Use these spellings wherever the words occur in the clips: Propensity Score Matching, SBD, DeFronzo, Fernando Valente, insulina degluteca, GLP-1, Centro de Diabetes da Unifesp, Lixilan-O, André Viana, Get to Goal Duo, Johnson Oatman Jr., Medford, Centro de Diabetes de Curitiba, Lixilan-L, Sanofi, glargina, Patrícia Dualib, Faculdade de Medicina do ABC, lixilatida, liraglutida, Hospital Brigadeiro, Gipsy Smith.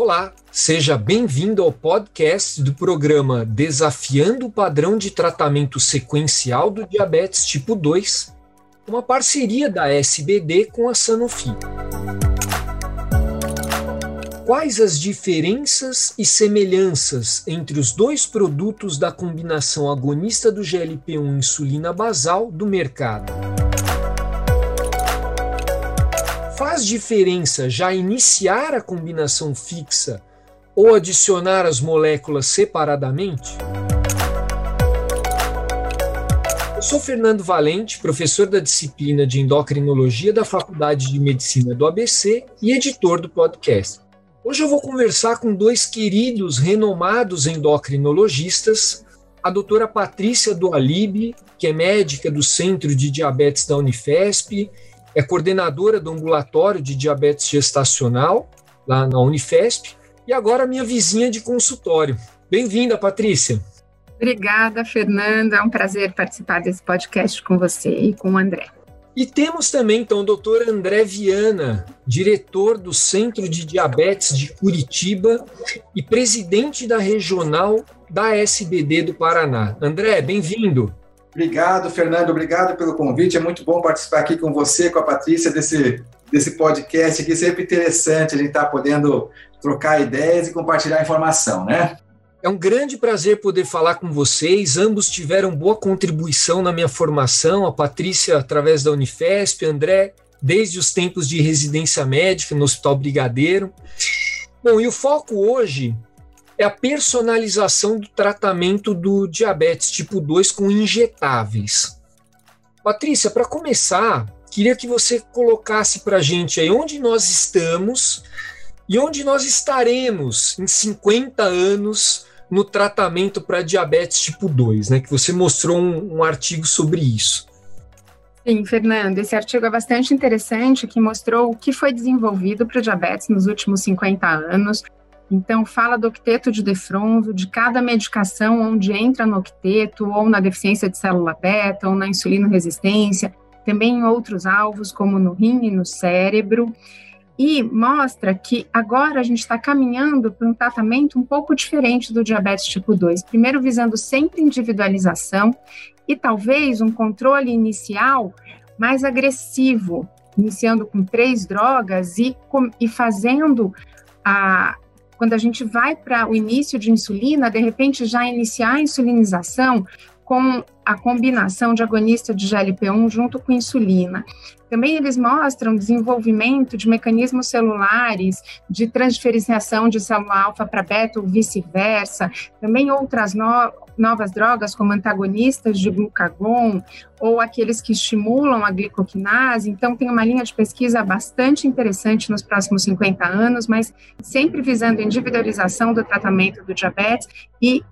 Olá, seja bem-vindo ao podcast do programa Desafiando o Padrão de Tratamento Sequencial do Diabetes Tipo 2, uma parceria da SBD com a Sanofi. Quais as diferenças e semelhanças entre os dois produtos da combinação agonista do GLP-1 e insulina basal do mercado? Faz diferença já iniciar a combinação fixa ou adicionar as moléculas separadamente? Eu sou Fernando Valente, professor da disciplina de endocrinologia da Faculdade de Medicina do ABC e editor do podcast. Hoje eu vou conversar com dois queridos, renomados endocrinologistas, a doutora Patrícia Dualib, que é médica do Centro de Diabetes da Unifesp, é coordenadora do ambulatório de diabetes gestacional lá na Unifesp e agora minha vizinha de consultório. Bem-vinda, Patrícia. Obrigada, Fernanda. É um prazer participar desse podcast com você e com o André. E temos também, então, o doutor André Viana, diretor do Centro de Diabetes de Curitiba e presidente da regional da SBD do Paraná. André, bem-vindo. Obrigado, Fernando. Obrigado pelo convite. É muito bom participar aqui com você, com a Patrícia, desse podcast aqui. Sempre interessante a gente estar podendo trocar ideias e compartilhar informação, né? É um grande prazer poder falar com vocês. Ambos tiveram boa contribuição na minha formação. A Patrícia, através da Unifesp, André, desde os tempos de residência médica no Hospital Brigadeiro. Bom, e o foco hoje é a personalização do tratamento do diabetes tipo 2 com injetáveis. Patrícia, para começar, queria que você colocasse para a gente aí onde nós estamos e onde nós estaremos em 50 anos no tratamento para diabetes tipo 2, né? Que você mostrou um artigo sobre isso. Sim, Fernando, esse artigo é bastante interessante, que mostrou o que foi desenvolvido para o diabetes nos últimos 50 anos. Então, fala do octeto de DeFronzo, de cada medicação onde entra no octeto, ou na deficiência de célula beta, ou na insulina resistência, também em outros alvos, como no rim e no cérebro, e mostra que agora a gente está caminhando para um tratamento um pouco diferente do diabetes tipo 2, primeiro visando sempre individualização e talvez um controle inicial mais agressivo, iniciando com 3 drogas e fazendo Quando a gente vai para o início de insulina, de repente já iniciar a insulinização com a combinação de agonista de GLP-1 junto com insulina. Também eles mostram desenvolvimento de mecanismos celulares, de transferenciação de célula alfa para beta ou vice-versa, também outras novas drogas como antagonistas de glucagon ou aqueles que estimulam a glicoquinase. Então tem uma linha de pesquisa bastante interessante nos próximos 50 anos, mas sempre visando individualização do tratamento do diabetes e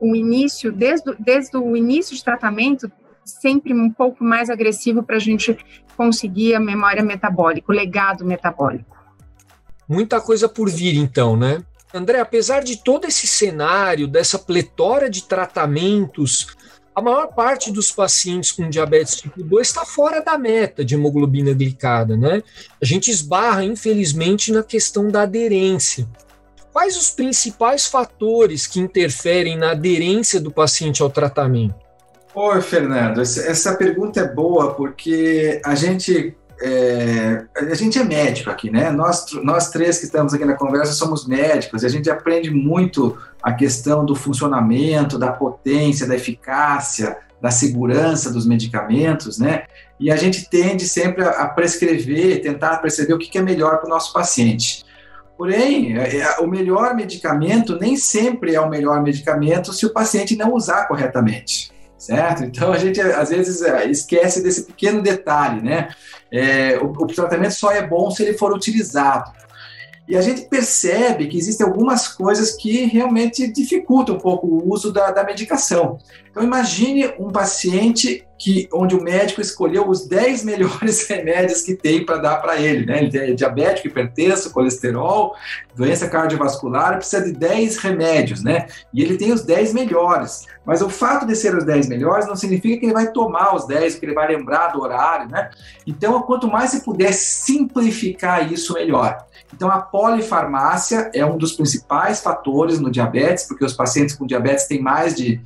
o início, desde o início de tratamento, sempre um pouco mais agressivo para a gente conseguir a memória metabólica, o legado metabólico. Muita coisa por vir, então, né? André, apesar de todo esse cenário, dessa pletora de tratamentos, a maior parte dos pacientes com diabetes tipo 2 está fora da meta de hemoglobina glicada, né? A gente esbarra, infelizmente, na questão da aderência. Quais os principais fatores que interferem na aderência do paciente ao tratamento? Oi, Fernando, essa pergunta é boa porque a gente é médico aqui, né? Nós três que estamos aqui na conversa somos médicos e a gente aprende muito a questão do funcionamento, da potência, da eficácia, da segurança dos medicamentos, né? E a gente tende sempre a prescrever, tentar perceber o que é melhor para o nosso paciente. Porém, o melhor medicamento nem sempre é o melhor medicamento se o paciente não usar corretamente, certo? Então, a gente, às vezes, esquece desse pequeno detalhe, né? O tratamento só é bom se ele for utilizado. E a gente percebe que existem algumas coisas que realmente dificultam um pouco o uso da medicação. Então, imagine um paciente onde o médico escolheu os 10 melhores remédios que tem para dar para ele, né? Ele tem diabético, hipertenso, colesterol, doença cardiovascular, precisa de 10 remédios, né? E ele tem os 10 melhores, mas o fato de ser os 10 melhores não significa que ele vai tomar os 10, que ele vai lembrar do horário, né? Então, quanto mais se puder simplificar isso, melhor. Então, a polifarmácia é um dos principais fatores no diabetes, porque os pacientes com diabetes têm mais de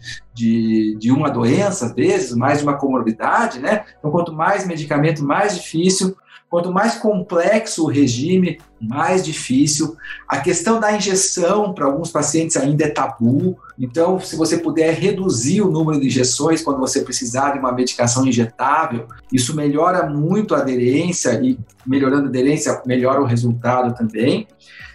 uma doença, às vezes, mais de uma comorbidade, né? Então, quanto mais medicamento, mais difícil. Quanto mais complexo o regime, mais difícil. A questão da injeção, para alguns pacientes, ainda é tabu. Então, se você puder reduzir o número de injeções quando você precisar de uma medicação injetável, isso melhora muito a aderência e, melhorando a aderência, melhora o resultado também.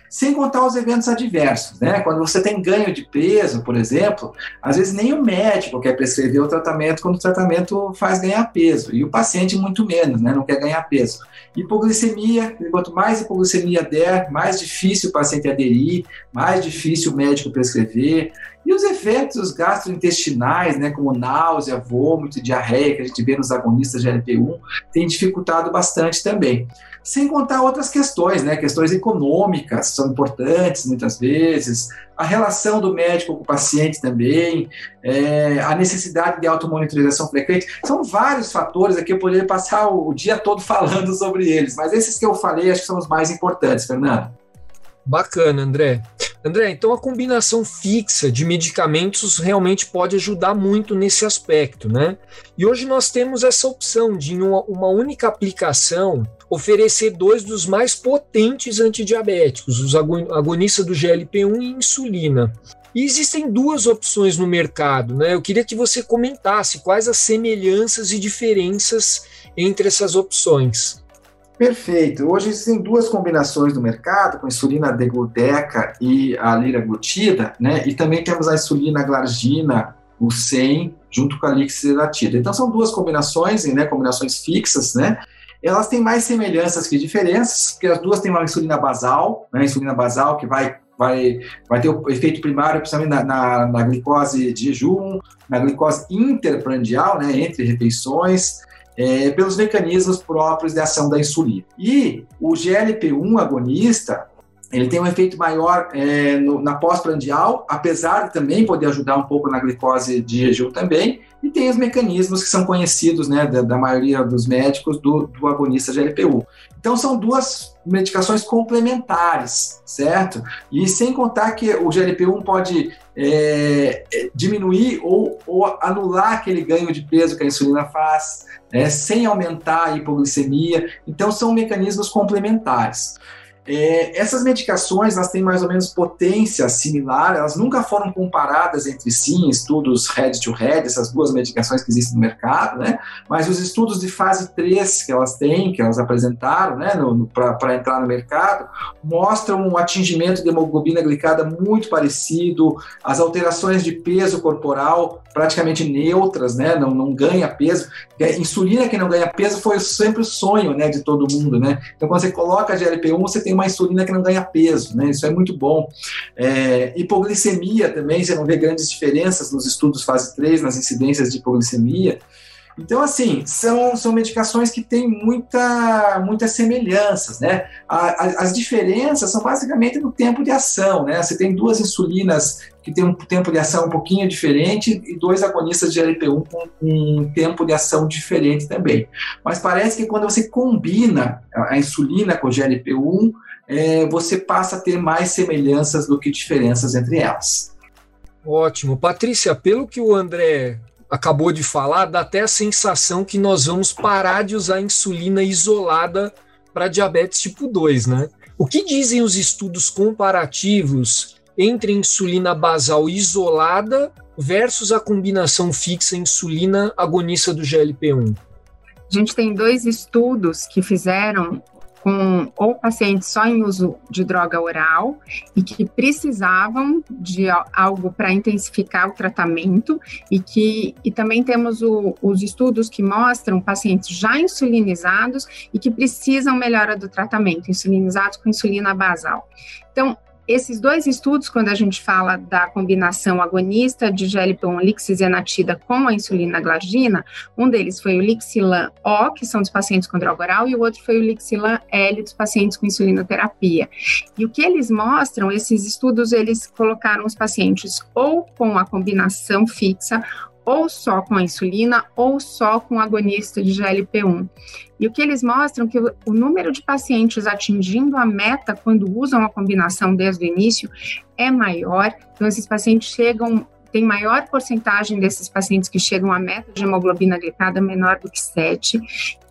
Sem contar os eventos adversos, né? Quando você tem ganho de peso, por exemplo, às vezes nem o médico quer prescrever o tratamento quando o tratamento faz ganhar peso, e o paciente muito menos, né? Não quer ganhar peso. Hipoglicemia, quanto mais hipoglicemia der, mais difícil o paciente aderir, mais difícil o médico prescrever. E os efeitos gastrointestinais, né, como náusea, vômito, diarreia, que a gente vê nos agonistas de GLP-1, tem dificultado bastante também. Sem contar outras questões, né, questões econômicas são importantes muitas vezes, a relação do médico com o paciente também, a necessidade de automonitorização frequente. São vários fatores aqui, eu poderia passar o dia todo falando sobre eles, mas esses que eu falei acho que são os mais importantes, Fernando. Bacana, André. André, então a combinação fixa de medicamentos realmente pode ajudar muito nesse aspecto, né? E hoje nós temos essa opção de, em uma única aplicação, oferecer dois dos mais potentes antidiabéticos, os agonistas do GLP-1 e insulina. E existem duas opções no mercado, né? Eu queria que você comentasse quais as semelhanças e diferenças entre essas opções. Perfeito. Hoje existem duas combinações no mercado, com a insulina degluteca e a liraglutida, né? E também temos a insulina glargina, o 100, junto com a lixilatida. Então são duas combinações, né? Combinações fixas, né? Elas têm mais semelhanças que diferenças, porque as duas têm uma insulina basal, né? Insulina basal que vai ter o efeito primário, principalmente na glicose de jejum, na glicose interprandial, né? Entre refeições. Pelos mecanismos próprios de ação da insulina. E o GLP-1 agonista, ele tem um efeito maior na pós-prandial, apesar de também poder ajudar um pouco na glicose de jejum também, e tem os mecanismos que são conhecidos, né, da maioria dos médicos do agonista GLP-1. Então são duas medicações complementares, certo? E sem contar que o GLP-1 pode diminuir ou anular aquele ganho de peso que a insulina faz, sem aumentar a hipoglicemia. Então são mecanismos complementares. Essas medicações, elas têm mais ou menos potência similar, elas nunca foram comparadas entre si em estudos head-to-head, essas duas medicações que existem no mercado, né? Mas os estudos de fase 3 que elas têm, que elas apresentaram, né, para entrar no mercado, mostram um atingimento de hemoglobina glicada muito parecido, as alterações de peso corporal praticamente neutras, né? Não ganha peso. Insulina que não ganha peso foi sempre o sonho, né, de todo mundo, né? Então quando você coloca GLP-1, você tem uma insulina que não ganha peso, né? Isso é muito bom. Hipoglicemia também, você não vê grandes diferenças nos estudos fase 3, nas incidências de hipoglicemia. Então, assim, são medicações que têm muitas semelhanças, né? As diferenças são basicamente no tempo de ação, né? Você tem duas insulinas que têm um tempo de ação um pouquinho diferente e dois agonistas de GLP-1 com um tempo de ação diferente também. Mas parece que quando você combina a insulina com o GLP-1, você passa a ter mais semelhanças do que diferenças entre elas. Ótimo. Patrícia, pelo que o André acabou de falar, dá até a sensação que nós vamos parar de usar insulina isolada para diabetes tipo 2, né? O que dizem os estudos comparativos entre insulina basal isolada versus a combinação fixa insulina agonista do GLP-1? A gente tem dois estudos que fizeram com ou pacientes só em uso de droga oral e que precisavam de algo para intensificar o tratamento e também temos os estudos que mostram pacientes já insulinizados e que precisam melhora do tratamento, insulinizados com insulina basal. Então, Esses dois estudos, quando a gente fala da combinação agonista de GLP-1 lixisenatida com a insulina glargina, um deles foi o Lixilan-O, que são dos pacientes com droga oral, e o outro foi o Lixilan-L, dos pacientes com insulinoterapia. E o que eles mostram, esses estudos, eles colocaram os pacientes ou com a combinação fixa, ou só com a insulina, ou só com agonista de GLP-1. E o que eles mostram é que o número de pacientes atingindo a meta quando usam a combinação desde o início é maior, então esses pacientes chegam, tem maior porcentagem desses pacientes que chegam à meta de hemoglobina glicada menor do que 7,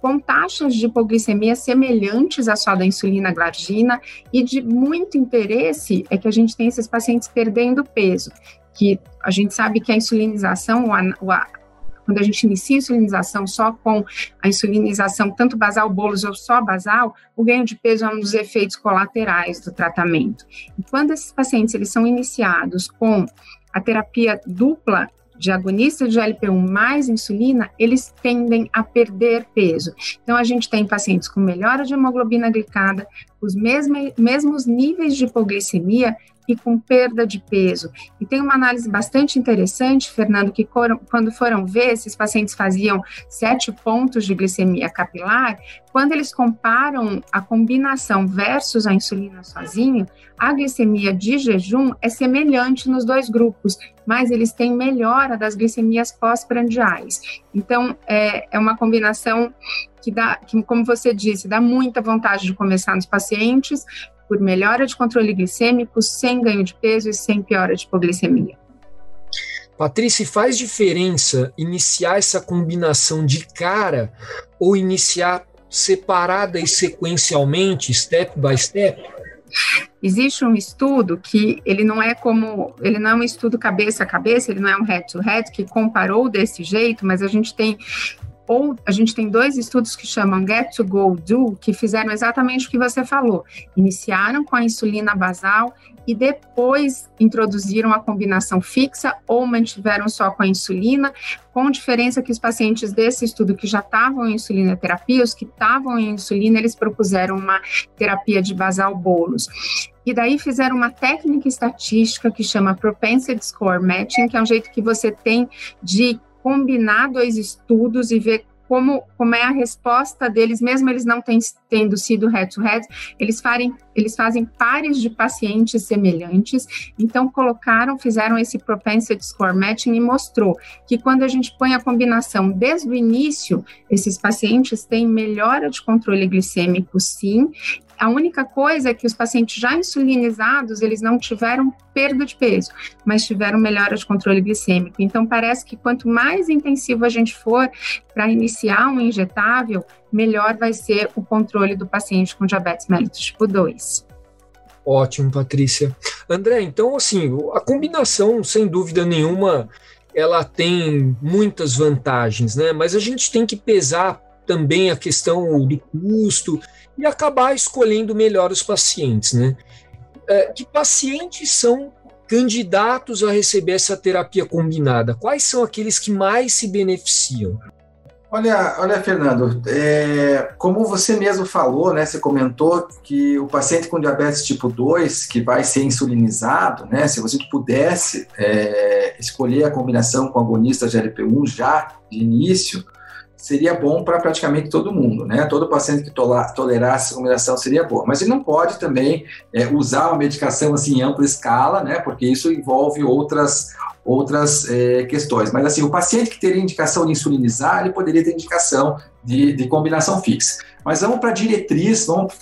com taxas de hipoglicemia semelhantes à só da insulina glargina, e de muito interesse é que a gente tem esses pacientes perdendo peso, que a gente sabe que a insulinização, quando a gente inicia a insulinização só com a insulinização tanto basal bolos ou só basal, o ganho de peso é um dos efeitos colaterais do tratamento. E quando esses pacientes eles são iniciados com a terapia dupla de agonista de GLP-1 mais insulina, eles tendem a perder peso. Então, a gente tem pacientes com melhora de hemoglobina glicada, os mesmos níveis de hipoglicemia, e com perda de peso. E tem uma análise bastante interessante, Fernando, que quando foram ver, esses pacientes faziam 7 pontos de glicemia capilar, quando eles comparam a combinação versus a insulina sozinho, a glicemia de jejum é semelhante nos dois grupos, mas eles têm melhora das glicemias pós-prandiais. Então, é uma combinação que, como você disse, dá muita vontade de começar nos pacientes, por melhora de controle glicêmico, sem ganho de peso e sem piora de hipoglicemia. Patrícia, faz diferença iniciar essa combinação de cara ou iniciar separada e sequencialmente, step by step? Existe um estudo que ele não é um estudo cabeça a cabeça, ele não é um head to head que comparou desse jeito, mas a gente tem dois estudos que chamam Get to Goal Duo, que fizeram exatamente o que você falou. Iniciaram com a insulina basal e depois introduziram a combinação fixa ou mantiveram só com a insulina, com diferença que os pacientes desse estudo que já estavam em insulinoterapia, os que estavam em insulina, eles propuseram uma terapia de basal bolos. E daí fizeram uma técnica estatística que chama Propensity Score Matching, que é um jeito que você tem de combinar dois estudos e ver como é a resposta deles, mesmo eles não tendo sido head-to-head, eles fazem pares de pacientes semelhantes, então fizeram esse propensity score matching e mostrou que quando a gente põe a combinação desde o início, esses pacientes têm melhora de controle glicêmico, sim. A única coisa é que os pacientes já insulinizados, eles não tiveram perda de peso, mas tiveram melhora de controle glicêmico. Então, parece que quanto mais intensivo a gente for para iniciar um injetável, melhor vai ser o controle do paciente com diabetes mellitus tipo 2. Ótimo, Patrícia. André, então, assim, a combinação, sem dúvida nenhuma, ela tem muitas vantagens, né? Mas a gente tem que pesar também a questão do custo e acabar escolhendo melhor os pacientes, né? Que pacientes são candidatos a receber essa terapia combinada? Quais são aqueles que mais se beneficiam? Olha, Fernando, como você mesmo falou, né? Você comentou que o paciente com diabetes tipo 2, que vai ser insulinizado, né? Se você pudesse escolher a combinação com agonista GLP-1 já de início, seria bom para praticamente todo mundo, né? Todo paciente que tolerasse essa combinação seria boa, mas ele não pode também usar uma medicação assim em ampla escala, né? Porque isso envolve outras questões. Mas assim, o paciente que teria indicação de insulinizar, ele poderia ter indicação de combinação fixa. Mas vamos para a diretriz, vamos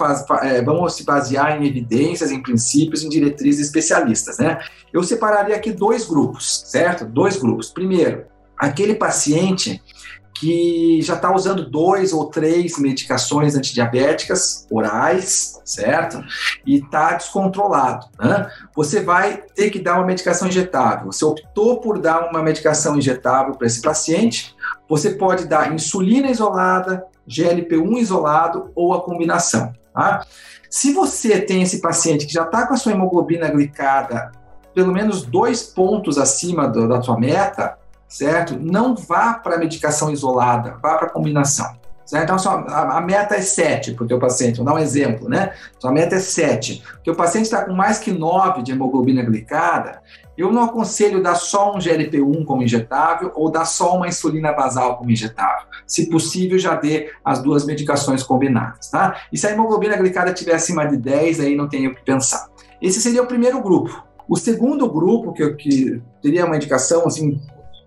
se basear em evidências, em princípios, em diretrizes especialistas, né? Eu separaria aqui dois grupos, certo? Dois grupos. Primeiro, aquele paciente que já está usando 2 ou 3 medicações antidiabéticas orais, certo? E está descontrolado, né? Você vai ter que dar uma medicação injetável. Você optou por dar uma medicação injetável para esse paciente, você pode dar insulina isolada, GLP-1 isolado ou a combinação, tá? Se você tem esse paciente que já está com a sua hemoglobina glicada pelo menos 2 pontos acima da sua meta, certo? Não vá para a medicação isolada, vá para a combinação. Né? Então, a meta é 7 para o teu paciente, vou dar um exemplo, né? Sua meta é 7. O teu paciente está com mais que 9 de hemoglobina glicada, eu não aconselho dar só um GLP-1 como injetável ou dar só uma insulina basal como injetável. Se possível, já dê as duas medicações combinadas, tá? E se a hemoglobina glicada estiver acima de 10, aí não tem o que pensar. Esse seria o primeiro grupo. O segundo grupo, que teria uma indicação, assim,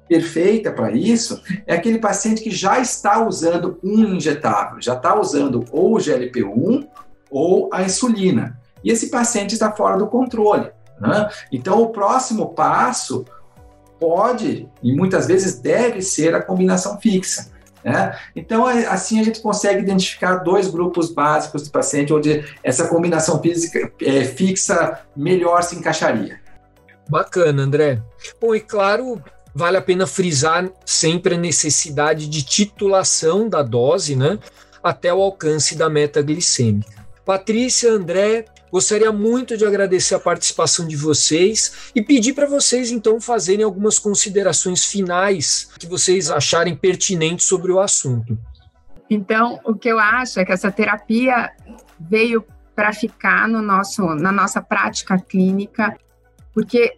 perfeita para isso, é aquele paciente que já está usando um injetável, já está usando ou o GLP-1 ou a insulina. E esse paciente está fora do controle, né? Então, o próximo passo pode, e muitas vezes deve ser, a combinação fixa, né? Então, assim a gente consegue identificar dois grupos básicos de paciente onde essa combinação fixa melhor se encaixaria. Bacana, André. Bom, e claro, vale a pena frisar sempre a necessidade de titulação da dose, né, até o alcance da meta glicêmica. Patrícia, André, gostaria muito de agradecer a participação de vocês e pedir para vocês, então, fazerem algumas considerações finais que vocês acharem pertinentes sobre o assunto. Então, o que eu acho é que essa terapia veio para ficar na nossa prática clínica, porque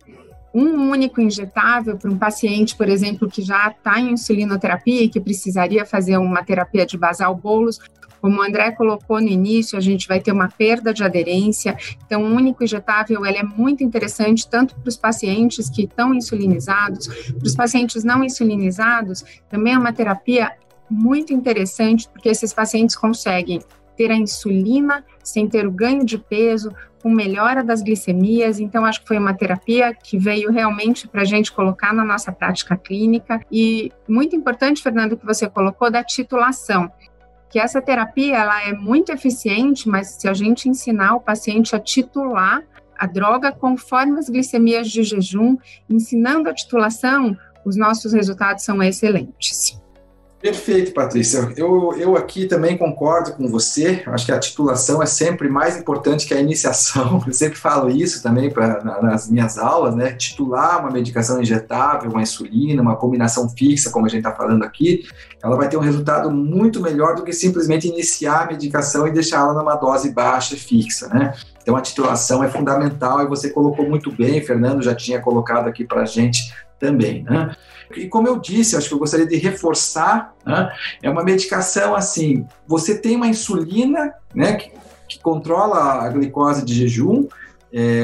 um único injetável para um paciente, por exemplo, que já está em insulinoterapia e que precisaria fazer uma terapia de basal bolos, como o André colocou no início, a gente vai ter uma perda de aderência. Então, um único injetável, ele é muito interessante tanto para os pacientes que estão insulinizados, para os pacientes não insulinizados, também é uma terapia muito interessante, porque esses pacientes conseguem ter a insulina sem ter o ganho de peso, com melhora das glicemias. Então, acho que foi uma terapia que veio realmente para a gente colocar na nossa prática clínica. E muito importante, Fernando, que você colocou da titulação, que essa terapia ela é muito eficiente, mas se a gente ensinar o paciente a titular a droga conforme as glicemias de jejum, ensinando a titulação, os nossos resultados são excelentes. Perfeito, Patrícia. Eu aqui também concordo com você. Acho que a titulação é sempre mais importante que a iniciação. Eu sempre falo isso também nas minhas aulas, né? Titular uma medicação injetável, uma insulina, uma combinação fixa, como a gente está falando aqui, ela vai ter um resultado muito melhor do que simplesmente iniciar a medicação e deixá-la numa dose baixa e fixa, né? Então, a titulação é fundamental e você colocou muito bem, Fernando já tinha colocado aqui para a gente também, né? E como eu disse, acho que eu gostaria de reforçar, né? É uma medicação assim, você tem uma insulina, né, que controla a glicose de jejum,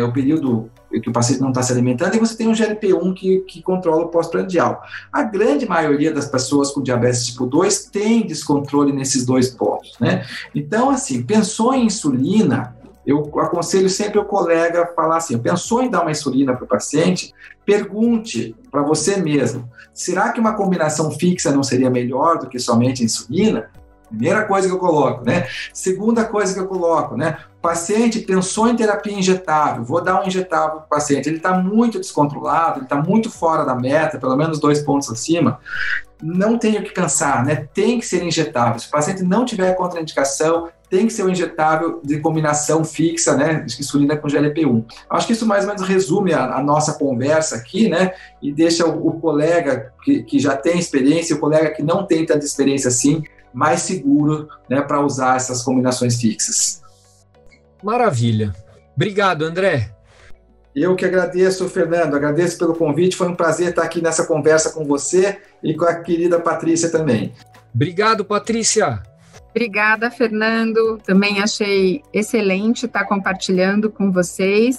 o período que o paciente não está se alimentando, e você tem um GLP-1 que controla o pós-prandial. A grande maioria das pessoas com diabetes tipo 2 tem descontrole nesses dois pontos, né? Então, assim, pensou em insulina, eu aconselho sempre o colega a falar assim, pensou em dar uma insulina para o paciente? Pergunte para você mesmo, será que uma combinação fixa não seria melhor do que somente insulina? Primeira coisa que eu coloco, né? Segunda coisa que eu coloco, né? O paciente pensou em terapia injetável, vou dar um injetável para o paciente, ele está muito descontrolado, ele está muito fora da meta, pelo menos 2 pontos acima, não tem o que pensar, né? Tem que ser injetável. Se o paciente não tiver contraindicação, tem que ser um injetável de combinação fixa, né, de insulina com GLP-1. Acho que isso mais ou menos resume a nossa conversa aqui, né, e deixa o colega que já tem experiência, o colega que não tem tanta experiência assim, mais seguro, né, para usar essas combinações fixas. Maravilha. Obrigado, André. Eu que agradeço, Fernando, agradeço pelo convite, foi um prazer estar aqui nessa conversa com você e com a querida Patrícia também. Obrigado, Patrícia. Obrigada, Fernando. Também achei excelente estar compartilhando com você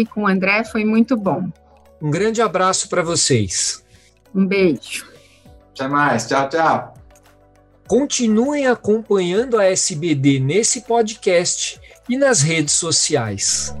e com o André, foi muito bom. Um grande abraço para vocês. Um beijo. Até mais, tchau, tchau. Continuem acompanhando a SBD nesse podcast e nas redes sociais.